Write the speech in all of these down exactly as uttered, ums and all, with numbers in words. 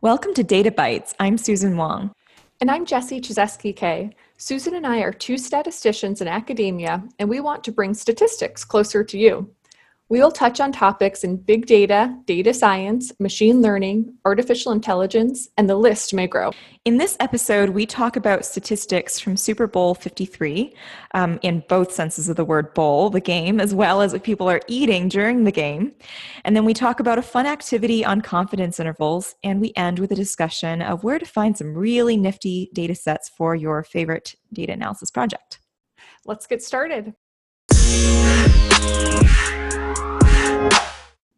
Welcome to Data Bytes. I'm Susan Wong. And I'm Jesse Chczeski-K. Susan and I are two statisticians in academia, and we want to bring statistics closer to you. We will touch on topics in big data, data science, machine learning, artificial intelligence, and the list may grow. In this episode, we talk about statistics from Super Bowl fifty-three, um, in both senses of the word bowl, the game, as well as what people are eating during the game. And then we talk about a fun activity on confidence intervals, and we end with a discussion of where to find some really nifty data sets for your favorite data analysis project. Let's get started.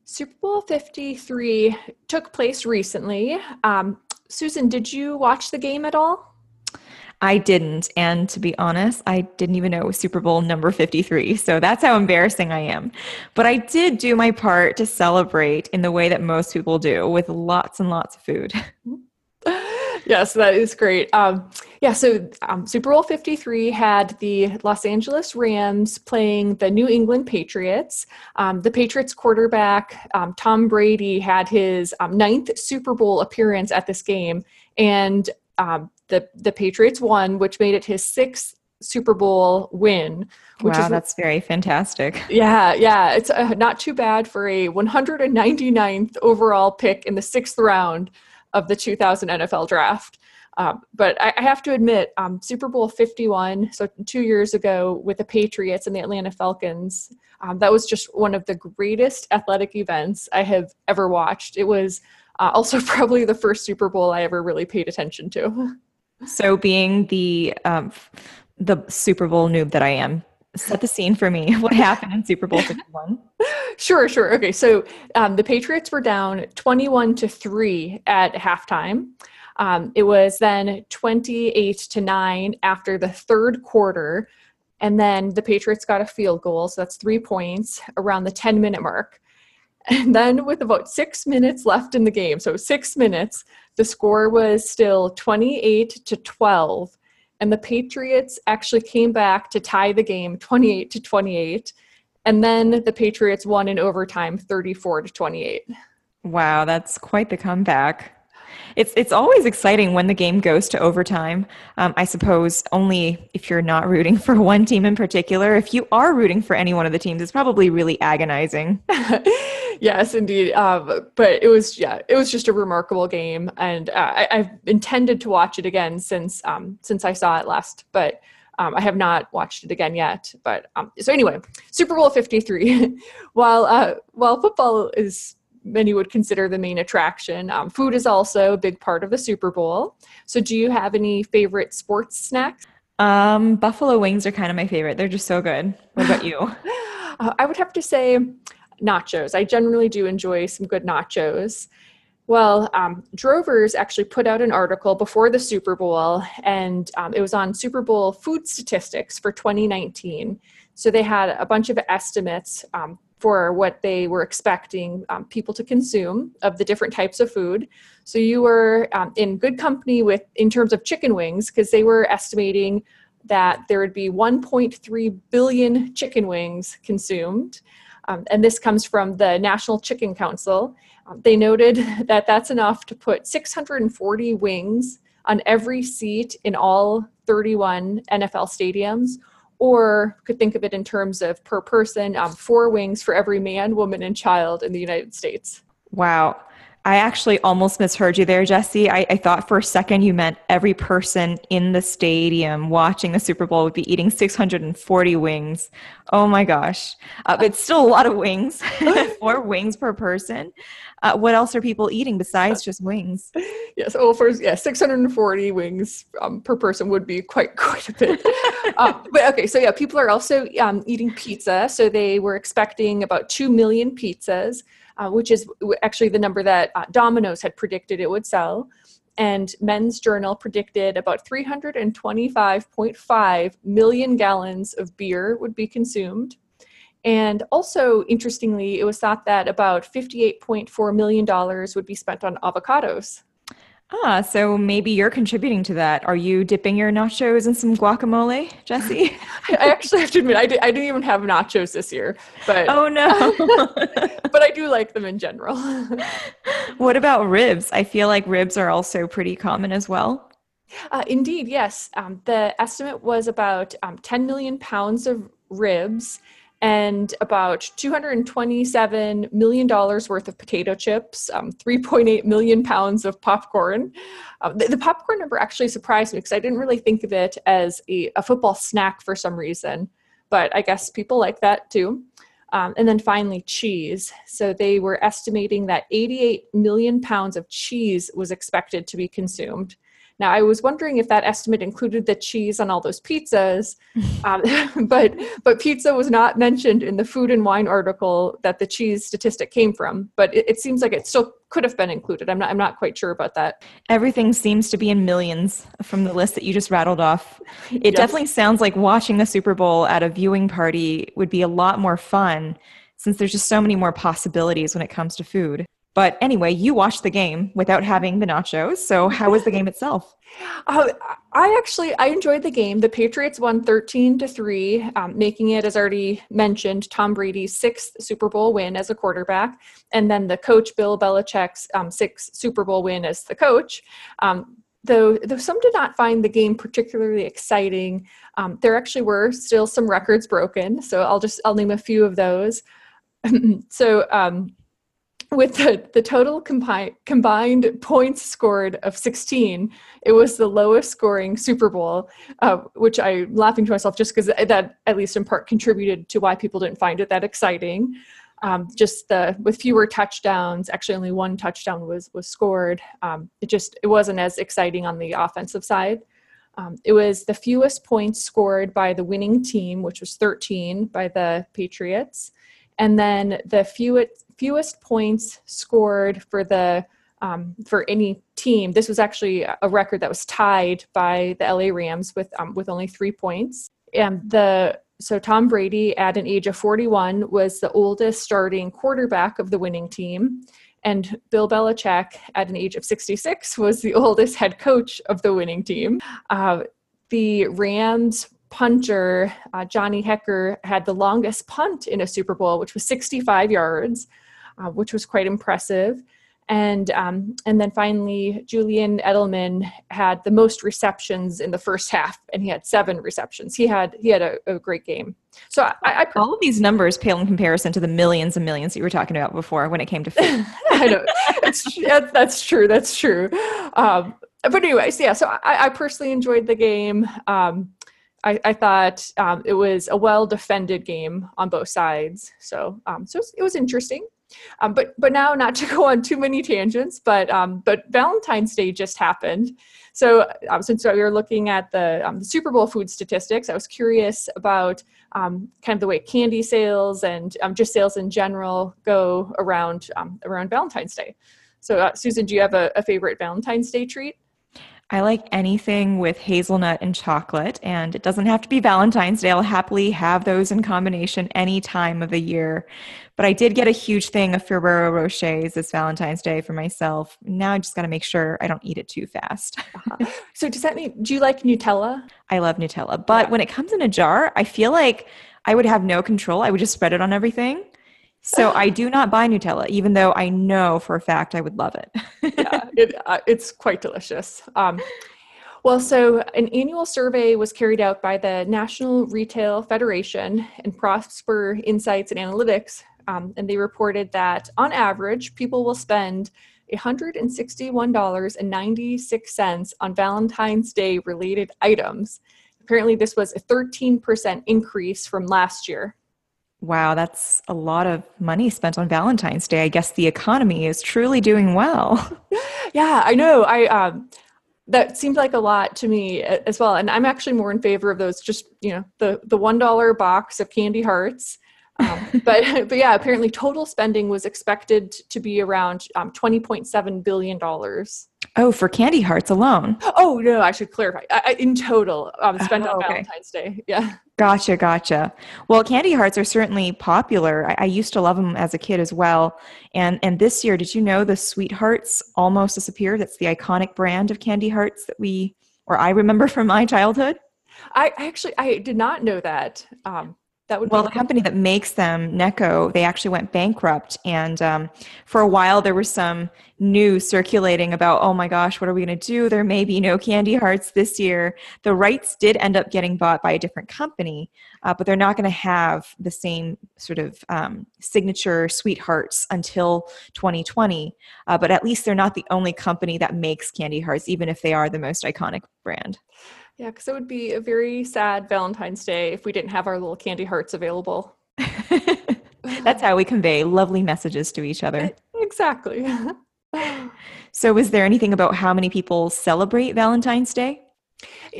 Super Bowl fifty-three took place recently. Um, Susan, did you watch the game at all? I didn't. And to be honest, I didn't even know it was Super Bowl number fifty-three. So that's how embarrassing I am. But I did do my part to celebrate in the way that most people do, with lots and lots of food. Yes, that is great. Um, yeah, so um, Super Bowl fifty-three had the Los Angeles Rams playing the New England Patriots. Um, the Patriots quarterback, um, Tom Brady, had his um, ninth Super Bowl appearance at this game, and um, the, the Patriots won, which made it his sixth Super Bowl win. Which wow, is, that's very fantastic. Yeah, yeah. It's uh, not too bad for a one hundred ninety-ninth overall pick in the sixth round of the two thousand N F L draft. Um, but I, I have to admit, um, Super Bowl fifty-one, so two years ago with the Patriots and the Atlanta Falcons, um, that was just one of the greatest athletic events I have ever watched. It was uh, also probably the first Super Bowl I ever really paid attention to. So being the um, the Super Bowl noob that I am, set the scene for me. What happened in Super Bowl fifty-one? Sure, sure. Okay, so um, the Patriots were down twenty-one to three at halftime. Um, it was then twenty-eight to nine after the third quarter, and then the Patriots got a field goal, so that's three points around the ten-minute mark. And then with about six minutes left in the game, so six minutes, the score was still twenty-eight to twelve, and the Patriots actually came back to tie the game twenty-eight to twenty-eight. And then the Patriots won in overtime, thirty-four to twenty-eight. Wow, that's quite the comeback. It's it's always exciting when the game goes to overtime. Um, I suppose only if you're not rooting for one team in particular. If you are rooting for any one of the teams, it's probably really agonizing. Yes, indeed. Um, but it was yeah, it was just a remarkable game, and uh, I, I've intended to watch it again since um, since I saw it last, but. Um, I have not watched it again yet, but um, so anyway, Super Bowl fifty-three. while uh, while football is many would consider the main attraction, um, food is also a big part of the Super Bowl. So, do you have any favorite sports snacks? Um, buffalo wings are kind of my favorite. They're just so good. What about you? uh, I would have to say nachos. I generally do enjoy some good nachos. Well, um, Drovers actually put out an article before the Super Bowl, and um, it was on Super Bowl food statistics for twenty nineteen. So they had a bunch of estimates um, for what they were expecting um, people to consume of the different types of food. So you were um, in good company with in terms of chicken wings, because they were estimating that there would be one point three billion chicken wings consumed. Um, and this comes from the National Chicken Council. Um, they noted that that's enough to put six hundred forty wings on every seat in all thirty-one N F L stadiums, or could think of it in terms of per person, um, four wings for every man, woman, and child in the United States. Wow. I actually almost misheard you there, Jesse. I, I thought for a second you meant every person in the stadium watching the Super Bowl would be eating six hundred forty wings. Oh my gosh. Uh, but still a lot of wings, four wings per person. Uh, what else are people eating besides just wings? Yes, well, for, yeah, six hundred forty wings um, per person would be quite, quite a bit. um, but okay, so yeah, people are also um, eating pizza. So they were expecting about two million pizzas. Uh, which is actually the number that uh, Domino's had predicted it would sell. And Men's Journal predicted about three hundred twenty-five point five million gallons of beer would be consumed. And also, interestingly, it was thought that about fifty-eight point four million dollars would be spent on avocados. Ah, so maybe you're contributing to that. Are you dipping your nachos in some guacamole, Jesse? I actually have to admit, I, did, I didn't even have nachos this year. But oh, no. But I do like them in general. What about ribs? I feel like ribs are also pretty common as well. Uh, indeed, yes. Um, the estimate was about um, ten million pounds of ribs and about two hundred twenty-seven million dollars worth of potato chips, um, three point eight million pounds of popcorn. Uh, the, the popcorn number actually surprised me because I didn't really think of it as a, a football snack for some reason, but I guess people like that too. Um, and then finally, cheese. So they were estimating that eighty-eight million pounds of cheese was expected to be consumed. Now, I was wondering if that estimate included the cheese on all those pizzas, um, but but pizza was not mentioned in the food and wine article that the cheese statistic came from. But it, it seems like it still could have been included. I'm not I'm not quite sure about that. Everything seems to be in millions from the list that you just rattled off. It yes. definitely sounds like watching the Super Bowl at a viewing party would be a lot more fun, since there's just so many more possibilities when it comes to food. But anyway, you watched the game without having the nachos. So how was the game itself? Uh, I actually, I enjoyed the game. The Patriots won thirteen to three, um, making it, as already mentioned, Tom Brady's sixth Super Bowl win as a quarterback. And then the coach, Bill Belichick's um, sixth Super Bowl win as the coach. Um, Though, though some did not find the game particularly exciting, um, there actually were still some records broken. So I'll just, I'll name a few of those. so, um, With the, the total combi- combined points scored of sixteen, it was the lowest scoring Super Bowl, uh, which I'm laughing to myself just because that at least in part contributed to why people didn't find it that exciting. Um, just the with fewer touchdowns, actually only one touchdown was was scored. Um, it just it wasn't as exciting on the offensive side. Um, it was the fewest points scored by the winning team, which was thirteen by the Patriots. And then the fewest fewest points scored for the um, for any team. This was actually a record that was tied by the L A Rams with um, with only three points. And the so Tom Brady, at an age of forty-one, was the oldest starting quarterback of the winning team, and Bill Belichick, at an age of sixty-six, was the oldest head coach of the winning team. Uh, the Rams. punter, uh, Johnny Hecker, had the longest punt in a Super Bowl, which was sixty-five yards, uh, which was quite impressive. And um, and then finally, Julian Edelman had the most receptions in the first half, and he had seven receptions. He had he had a, a great game. So I, I, I all of these numbers pale in comparison to the millions and millions that you were talking about before when it came to food. I know it's, that's true. That's true. Um, but anyways, yeah. So I, I personally enjoyed the game. Um, I, I thought um, it was a well-defended game on both sides, so um, so it was interesting. Um, but but now, not to go on too many tangents, but um, but Valentine's Day just happened. So um, since we were looking at the, um, the Super Bowl food statistics, I was curious about um, kind of the way candy sales and um, just sales in general go around um, around Valentine's Day. So uh, Susan, do you have a, a favorite Valentine's Day treat? I like anything with hazelnut and chocolate, and it doesn't have to be Valentine's Day. I'll happily have those in combination any time of the year. But I did get a huge thing of Ferrero Rochers this Valentine's Day for myself. Now I just got to make sure I don't eat it too fast. Uh-huh. So does that mean, do you like Nutella? I love Nutella, but yeah. When it comes in a jar, I feel like I would have no control. I would just spread it on everything. So I do not buy Nutella, even though I know for a fact I would love it. yeah, it, uh, it's quite delicious. Um, well, so an annual survey was carried out by the National Retail Federation and Prosper Insights and Analytics, um, and they reported that on average, people will spend one hundred sixty-one dollars and ninety-six cents on Valentine's Day related items. Apparently, this was a thirteen percent increase from last year. Wow, that's a lot of money spent on Valentine's Day. I guess the economy is truly doing well. Yeah, I know. I um, that seemed like a lot to me as well. And I'm actually more in favor of those, just, you know, the, the one dollar box of candy hearts. Um, but, but yeah, apparently total spending was expected to be around um, twenty point seven billion dollars. Oh, for candy hearts alone. Oh, no, I should clarify. I, I, in total, um, spent oh, on okay. Valentine's Day. Yeah. Gotcha. Gotcha. Well, candy hearts are certainly popular. I, I used to love them as a kid as well. And and this year, did you know the Sweethearts almost disappeared? That's the iconic brand of candy hearts that we, or I remember from my childhood. I actually, I did not know that. Um, That would well, the company that makes them, Necco, they actually went bankrupt. And um, for a while, there was some news circulating about, oh my gosh, what are we going to do? There may be no candy hearts this year. The rights did end up getting bought by a different company, uh, but they're not going to have the same sort of um, signature Sweethearts until twenty twenty. Uh, but at least they're not the only company that makes candy hearts, even if they are the most iconic brand. Yeah, because it would be a very sad Valentine's Day if we didn't have our little candy hearts available. That's how we convey lovely messages to each other. Exactly. So was there anything about how many people celebrate Valentine's Day?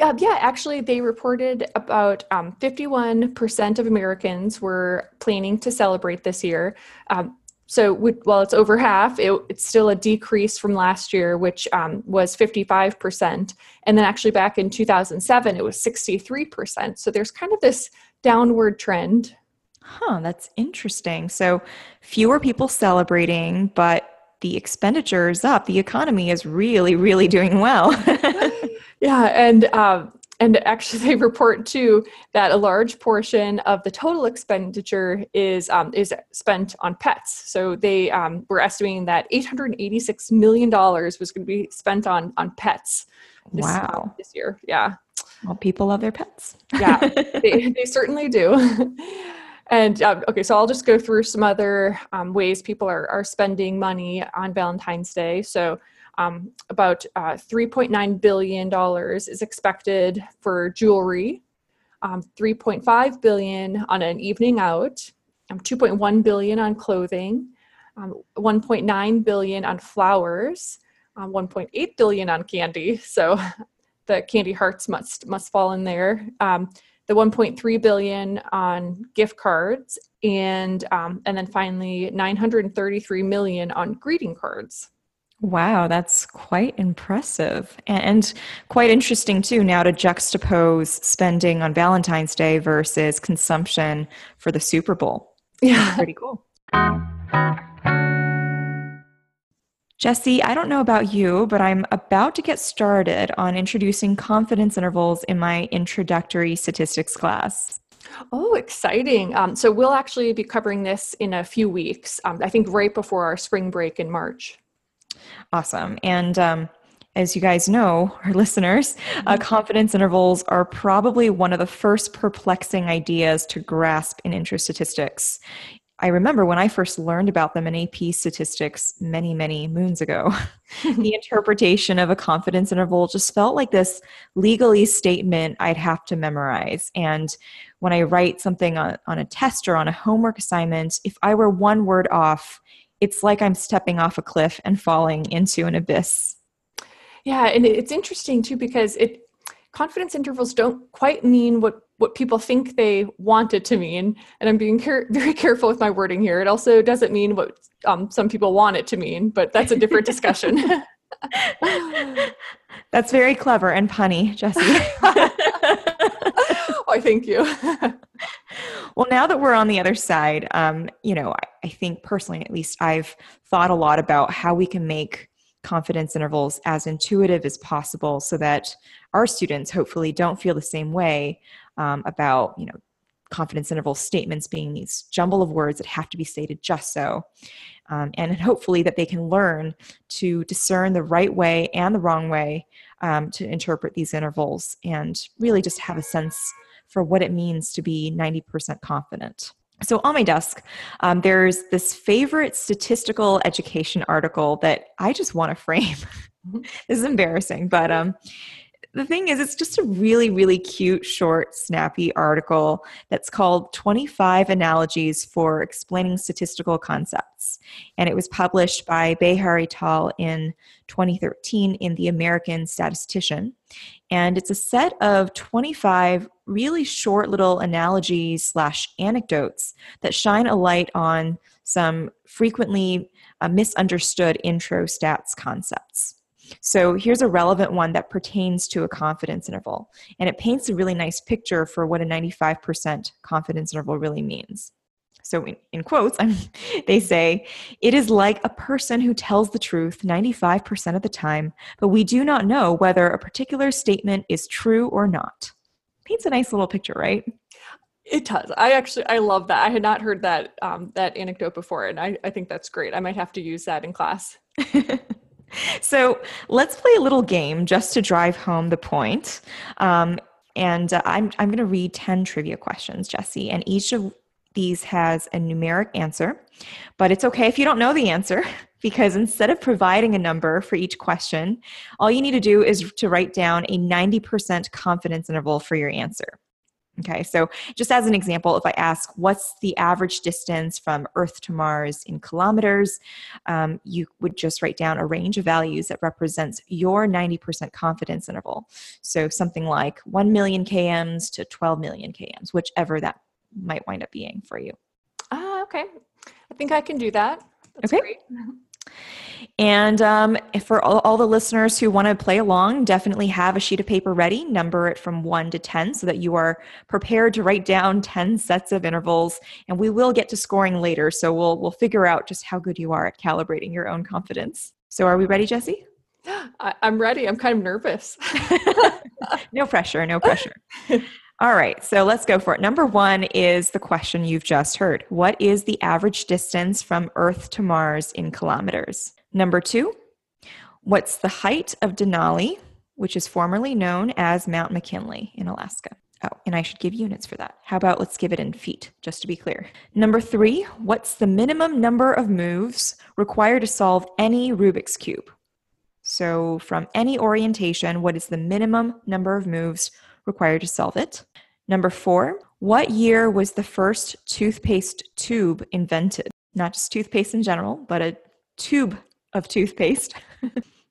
Uh, yeah, actually, they reported about um, fifty-one percent of Americans were planning to celebrate this year. Um, so while well, it's over half, it, it's still a decrease from last year, which um, was fifty-five percent. And then actually back in two thousand seven, it was sixty-three percent. So there's kind of this downward trend. Huh, that's interesting. So fewer people celebrating, but the expenditure is up. The economy is really, really doing well. Yeah, and um, and actually they report too that a large portion of the total expenditure is um, is spent on pets. So they um, were estimating that eight hundred eighty-six million dollars was going to be spent on on pets this, wow. uh, this year. Yeah. Well, people love their pets. Yeah, they, they certainly do. And um, okay, so I'll just go through some other um, ways people are, are spending money on Valentine's Day. So Um, about uh, three point nine billion dollars is expected for jewelry, um, three point five billion dollars on an evening out, um, two point one billion dollars on clothing, um, one point nine billion dollars on flowers, um, one point eight billion dollars on candy. So the candy hearts must must fall in there. Um, the one point three billion dollars on gift cards, and um, and then finally nine hundred thirty-three million dollars on greeting cards. Wow, that's quite impressive and quite interesting too, now to juxtapose spending on Valentine's Day versus consumption for the Super Bowl. Yeah. That's pretty cool. Jesse, I don't know about you, but I'm about to get started on introducing confidence intervals in my introductory statistics class. Oh, exciting. Um, so we'll actually be covering this in a few weeks, um, I think right before our spring break in March. Awesome. And um, as you guys know, our listeners, uh, confidence intervals are probably one of the first perplexing ideas to grasp in interest statistics. I remember when I first learned about them in A P statistics many, many moons ago, the interpretation of a confidence interval just felt like this legalese statement I'd have to memorize. And when I write something on, on a test or on a homework assignment, if I were one word off, it's like I'm stepping off a cliff and falling into an abyss. Yeah, and it's interesting too because it confidence intervals don't quite mean what, what people think they want it to mean. And I'm being car- very careful with my wording here. It also doesn't mean what um, some people want it to mean, but that's a different discussion. That's very clever and punny, Jesse. Oh, thank you. Well, now that we're on the other side, um, you know, I, I think personally, at least, I've thought a lot about how we can make confidence intervals as intuitive as possible so that our students hopefully don't feel the same way um, about, you know, confidence interval statements being these jumble of words that have to be stated just so. Um, and hopefully that they can learn to discern the right way and the wrong way um, to interpret these intervals and really just have a sense for what it means to be ninety percent confident. So on my desk, um, there's this favorite statistical education article that I just want to frame. This is embarrassing, but um, the thing is, it's just a really, really cute, short, snappy article that's called twenty-five Analogies for Explaining Statistical Concepts. And it was published by Behar et al. In twenty thirteen in The American Statistician. And it's a set of twenty-five really short little analogies slash anecdotes that shine a light on some frequently uh, misunderstood intro stats concepts. So here's a relevant one that pertains to a confidence interval, and it paints a really nice picture for what a ninety-five percent confidence interval really means. So in, in quotes, I'm, they say, "It is like a person who tells the truth ninety-five percent of the time, but we do not know whether a particular statement is true or not." Paints a nice little picture, right? It does. I actually, I love that. I had not heard that um, that anecdote before, and I, I think that's great. I might have to use that in class. So let's play a little game just to drive home the point. Um, and uh, I'm I'm going to read ten trivia questions, Jesse, and each of these has a numeric answer, but it's okay if you don't know the answer, because instead of providing a number for each question, all you need to do is to write down a ninety percent confidence interval for your answer. Okay, so just as an example, if I ask, what's the average distance from Earth to Mars in kilometers, um, you would just write down a range of values that represents your ninety percent confidence interval. So something like one million kilometers to twelve million kilometers, whichever that might wind up being for you. Ah, okay. I think I can do that. That's okay. Great. And um, for all, all the listeners who want to play along, definitely have a sheet of paper ready, number it from one to ten so that you are prepared to write down ten sets of intervals. And we will get to scoring later, so we'll we'll figure out just how good you are at calibrating your own confidence. So are we ready, Jesse? I, I'm ready. I'm kind of nervous. No pressure, no pressure. All right, so let's go for it. Number one is the question you've just heard. What is the average distance from Earth to Mars in kilometers? Number two, what's the height of Denali, which is formerly known as Mount McKinley in Alaska? Oh, and I should give units for that. How about let's give it in feet, just to be clear. Number three, what's the minimum number of moves required to solve any Rubik's cube? So from any orientation, what is the minimum number of moves required to solve it? Number four, what year was the first toothpaste tube invented? Not just toothpaste in general, but a tube of toothpaste.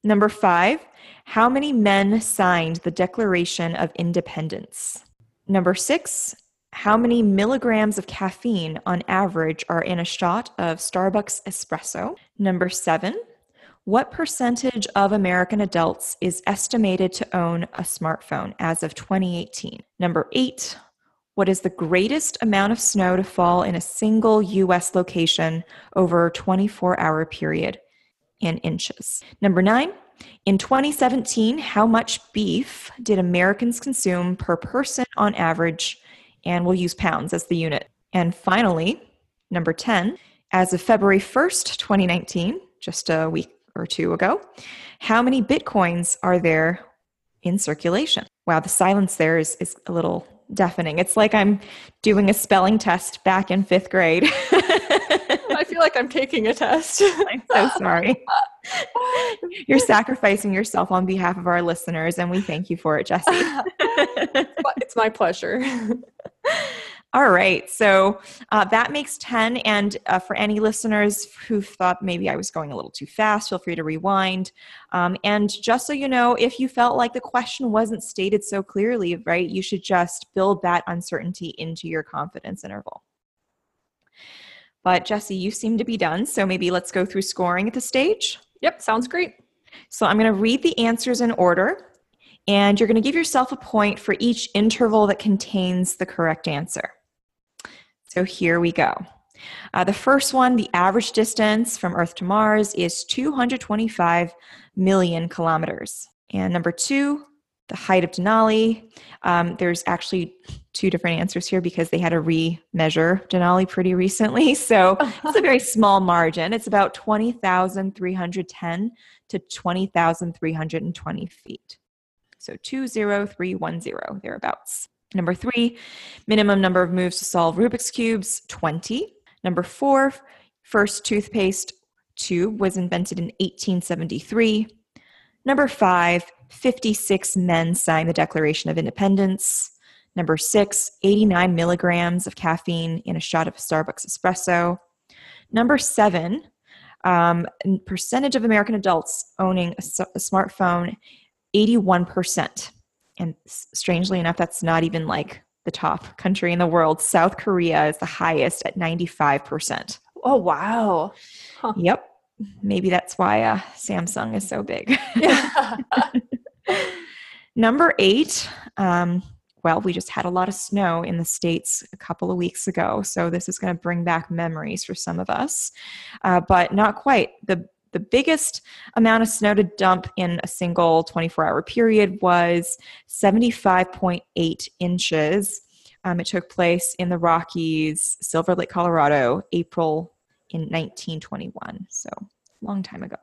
Number five, how many men signed the Declaration of Independence? Number six, how many milligrams of caffeine on average are in a shot of Starbucks espresso? Number seven, what percentage of American adults is estimated to own a smartphone as of twenty eighteen? Number eight, what is the greatest amount of snow to fall in a single U S location over a twenty-four hour period in inches? Number nine, in twenty seventeen, how much beef did Americans consume per person on average? And we'll use pounds as the unit. And finally, number ten, as of February first, twenty nineteen, just a week or two ago, how many Bitcoins are there in circulation? Wow, the silence there is, is a little deafening. It's like I'm doing a spelling test back in fifth grade. I feel like I'm taking a test. I'm so sorry. You're sacrificing yourself on behalf of our listeners, and we thank you for it, Jesse. It's my pleasure. All right, so uh, that makes ten, and uh, for any listeners who thought maybe I was going a little too fast, feel free to rewind. Um, and just so you know, if you felt like the question wasn't stated so clearly, right, you should just build that uncertainty into your confidence interval. But Jesse, you seem to be done, so maybe let's go through scoring at this stage. Yep, sounds great. So I'm going to read the answers in order, and you're going to give yourself a point for each interval that contains the correct answer. So here we go. Uh, the first one, the average distance from Earth to Mars is two hundred twenty-five million kilometers. And number two, the height of Denali. Um, there's actually two different answers here because they had to re-measure Denali pretty recently. So it's a very small margin. It's about twenty thousand three hundred ten to twenty thousand three hundred twenty feet. So two zero three one zero, thereabouts. Number three, minimum number of moves to solve Rubik's cubes, twenty. Number four, first toothpaste tube was invented in eighteen seventy-three. Number five, fifty-six men signed the Declaration of Independence. Number six, eighty-nine milligrams of caffeine in a shot of Starbucks espresso. Number seven, um, percentage of American adults owning a, a smartphone, eighty-one percent. And strangely enough, that's not even like the top country in the world. South Korea is the highest at ninety-five percent. Oh, wow. Huh. Yep. maybe that's why uh, Samsung is so big. Yeah. Number eight, um, well, we just had a lot of snow in the States a couple of weeks ago, so this is going to bring back memories for some of us, uh, but not quite. The The biggest amount of snow to dump in a single twenty-four hour period was seventy-five point eight inches. Um, it took place in the Rockies, Silver Lake, Colorado, April in nineteen twenty-one. So long time ago.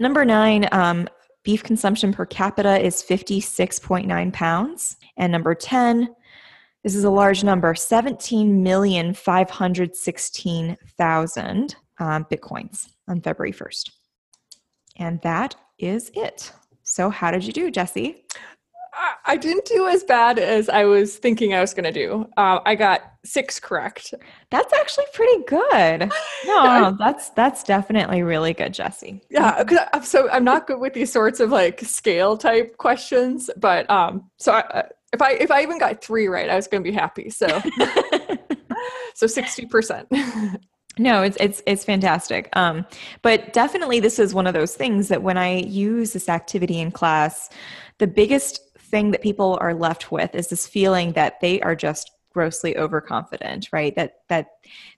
Number nine, um, beef consumption per capita is fifty-six point nine pounds. And number ten, this is a large number, seventeen million five hundred sixteen thousand um, Bitcoins on February first. And that is it. So how did you do, Jesse? I didn't do as bad as I was thinking I was going to do. Uh, I got six correct. That's actually pretty good. No, that's that's definitely really good, Jesse. Yeah, because I'm so I'm not good with these sorts of like scale type questions, but um, so I, if I if I even got three right, I was going to be happy. So so sixty percent. No, it's it's it's fantastic. Um, but definitely this is one of those things that when I use this activity in class, the biggest thing that people are left with is this feeling that they are just grossly overconfident, right? That that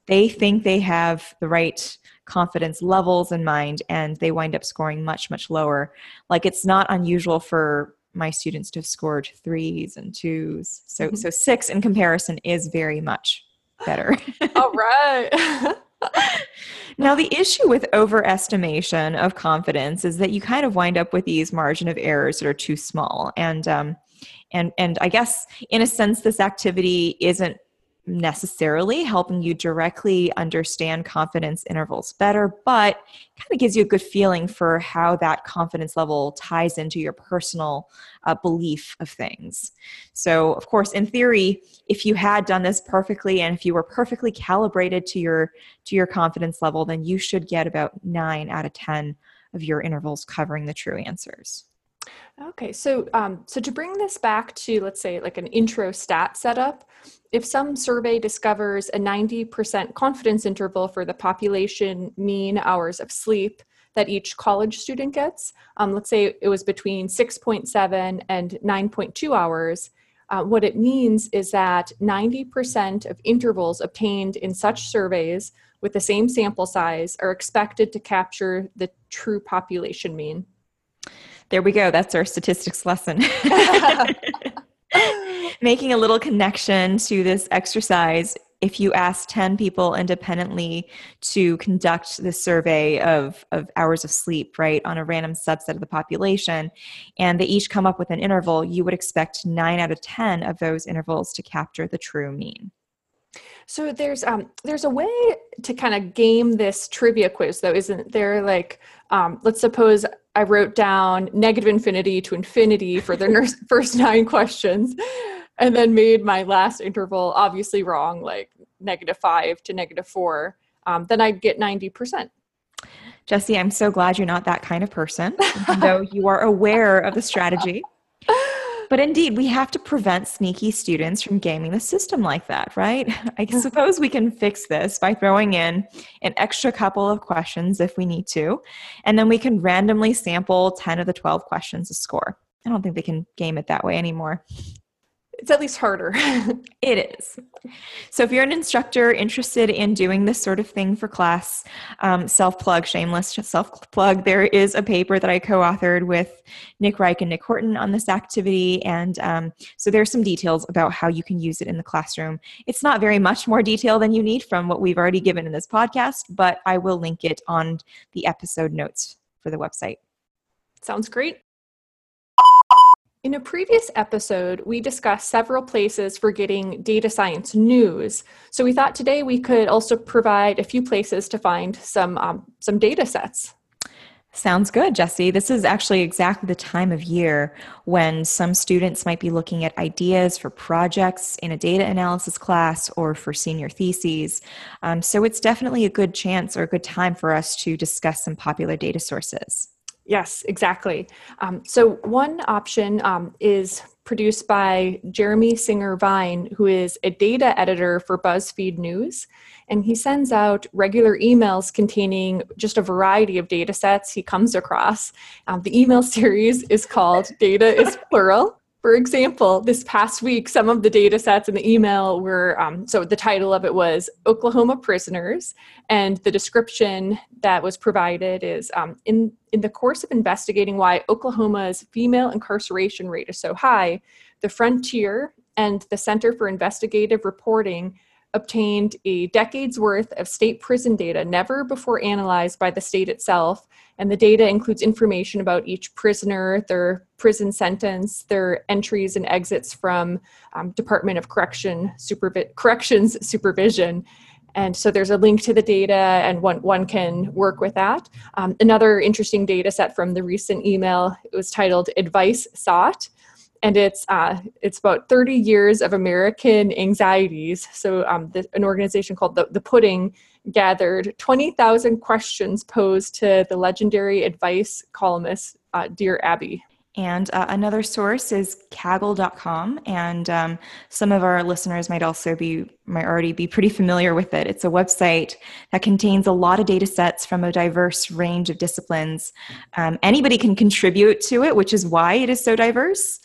they think they have the right confidence levels in mind and they wind up scoring much, much lower. Like it's not unusual for my students to have scored threes and twos. So mm-hmm. so six in comparison is very much better. All right. Now, the issue with overestimation of confidence is that you kind of wind up with these margin of errors that are too small. And, um, and, and I guess in a sense, this activity isn't necessarily helping you directly understand confidence intervals better, but it kind of gives you a good feeling for how that confidence level ties into your personal uh, belief of things. So of course, in theory, if you had done this perfectly and if you were perfectly calibrated to your, to your confidence level, then you should get about nine out of ten of your intervals covering the true answers. Okay. So, um, so to bring this back to, let's say like an intro stat setup, if some survey discovers a ninety percent confidence interval for the population mean hours of sleep that each college student gets, um, let's say it was between six point seven and nine point two hours. Uh, what it means is that ninety percent of intervals obtained in such surveys with the same sample size are expected to capture the true population mean. There we go. That's our statistics lesson. Making a little connection to this exercise. If you ask ten people independently to conduct the survey of, of hours of sleep, right, on a random subset of the population, and they each come up with an interval, you would expect nine out of ten of those intervals to capture the true mean. So there's um, there's a way to kind of game this trivia quiz, though, isn't there? Like, um, let's suppose I wrote down negative infinity to infinity for the first nine questions, and then made my last interval obviously wrong, like negative five to negative four. Um, then I'd get ninety percent. Jesse, I'm so glad you're not that kind of person, though you are aware of the strategy. But indeed, we have to prevent sneaky students from gaming the system like that, right? I suppose we can fix this by throwing in an extra couple of questions if we need to, and then we can randomly sample ten of the twelve questions to score. I don't think they can game it that way anymore. It's at least harder. It is. So if you're an instructor interested in doing this sort of thing for class, um, self-plug, shameless self-plug, there is a paper that I co-authored with Nick Reich and Nick Horton on this activity. And um, so there's some details about how you can use it in the classroom. It's not very much more detail than you need from what we've already given in this podcast, but I will link it on the episode notes for the website. Sounds great. In a previous episode, we discussed several places for getting data science news. So we thought today we could also provide a few places to find some um, some data sets. Sounds good, Jesse. This is actually exactly the time of year when some students might be looking at ideas for projects in a data analysis class or for senior theses. Um, so it's definitely a good chance or a good time for us to discuss some popular data sources. Yes, exactly. Um, so one option um, is produced by Jeremy Singer-Vine, who is a data editor for BuzzFeed News. And he sends out regular emails containing just a variety of data sets he comes across. Um, the email series is called Data is Plural. For example, this past week, some of the data sets in the email were, um, so the title of it was Oklahoma Prisoners, and the description that was provided is, um, in, in the course of investigating why Oklahoma's female incarceration rate is so high, the Frontier and the Center for Investigative Reporting obtained a decade's worth of state prison data never before analyzed by the state itself, and the data includes information about each prisoner, their prison sentence, their entries and exits from um, Department of Correction supervi- Corrections Supervision. And so there's a link to the data, and one, one can work with that. Um, another interesting data set from the recent email, it was titled Advice Sought. And it's uh, it's about thirty years of American anxieties. So um, the, an organization called the, the Pudding gathered twenty thousand questions posed to the legendary advice columnist, uh, Dear Abby. And uh, another source is Kaggle dot com, and um, some of our listeners might also be, might already be pretty familiar with it. It's a website that contains a lot of data sets from a diverse range of disciplines. Um, anybody can contribute to it, which is why it is so diverse.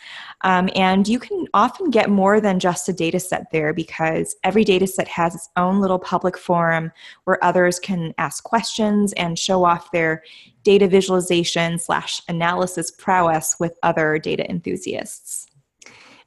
Um, and you can often get more than just a data set there, because every data set has its own little public forum where others can ask questions and show off their data visualization slash analysis prowess with other data enthusiasts.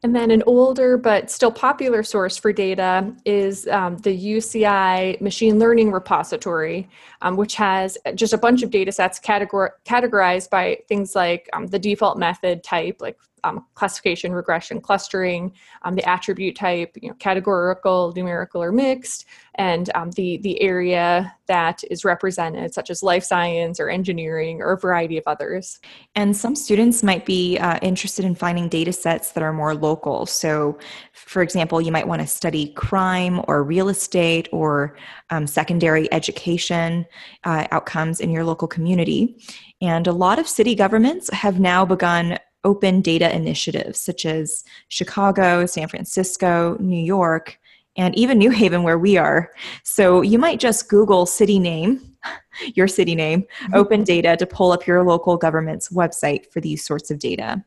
And then an older but still popular source for data is um, the U C I Machine Learning Repository, um, which has just a bunch of data sets categor- categorized by things like um, the default method type, like um, classification, regression, clustering, um, the attribute type, you know, categorical, numerical, or mixed, and um, the, the area that is represented, such as life science or engineering or a variety of others. And some students might be uh, interested in finding data sets that are more local. So, for example, you might want to study crime or real estate or um, secondary education uh, outcomes in your local community. And a lot of city governments have now begun open data initiatives, such as Chicago, San Francisco, New York, and even New Haven, where we are. So you might just Google city name, your city name, mm-hmm. open data to pull up your local government's website for these sorts of data.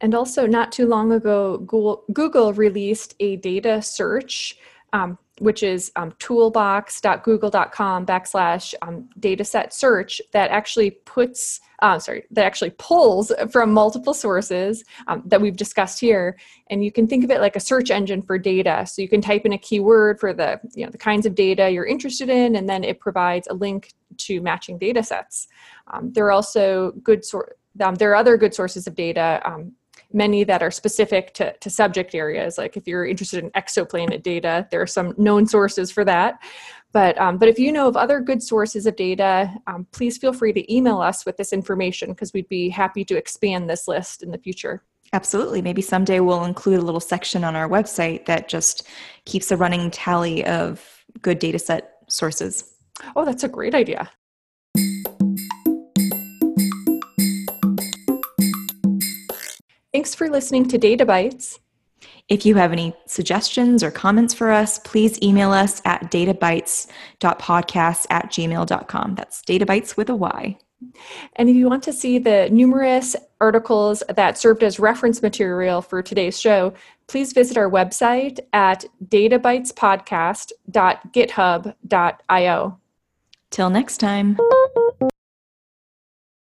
And also not too long ago, Google, Google released a data search, um, which is um, toolbox.google.com backslash um, dataset search that actually puts, uh, sorry, that actually pulls from multiple sources um, that we've discussed here. And you can think of it like a search engine for data. So you can type in a keyword for the, you know, the kinds of data you're interested in, and then it provides a link to matching data sets. Um, there are also good, sor- um, there are other good sources of data, um, many that are specific to, to subject areas. Like if you're interested in exoplanet data, there are some known sources for that. But um, but if you know of other good sources of data, um, please feel free to email us with this information, because we'd be happy to expand this list in the future. Absolutely. Maybe someday we'll include a little section on our website that just keeps a running tally of good data set sources. Oh, that's a great idea. Thanks for listening to Data Bytes. If you have any suggestions or comments for us, please email us at databytes.podcast at gmail.com. That's databytes with a Y. And if you want to see the numerous articles that served as reference material for today's show, please visit our website at databytespodcast dot github dot io. Till next time.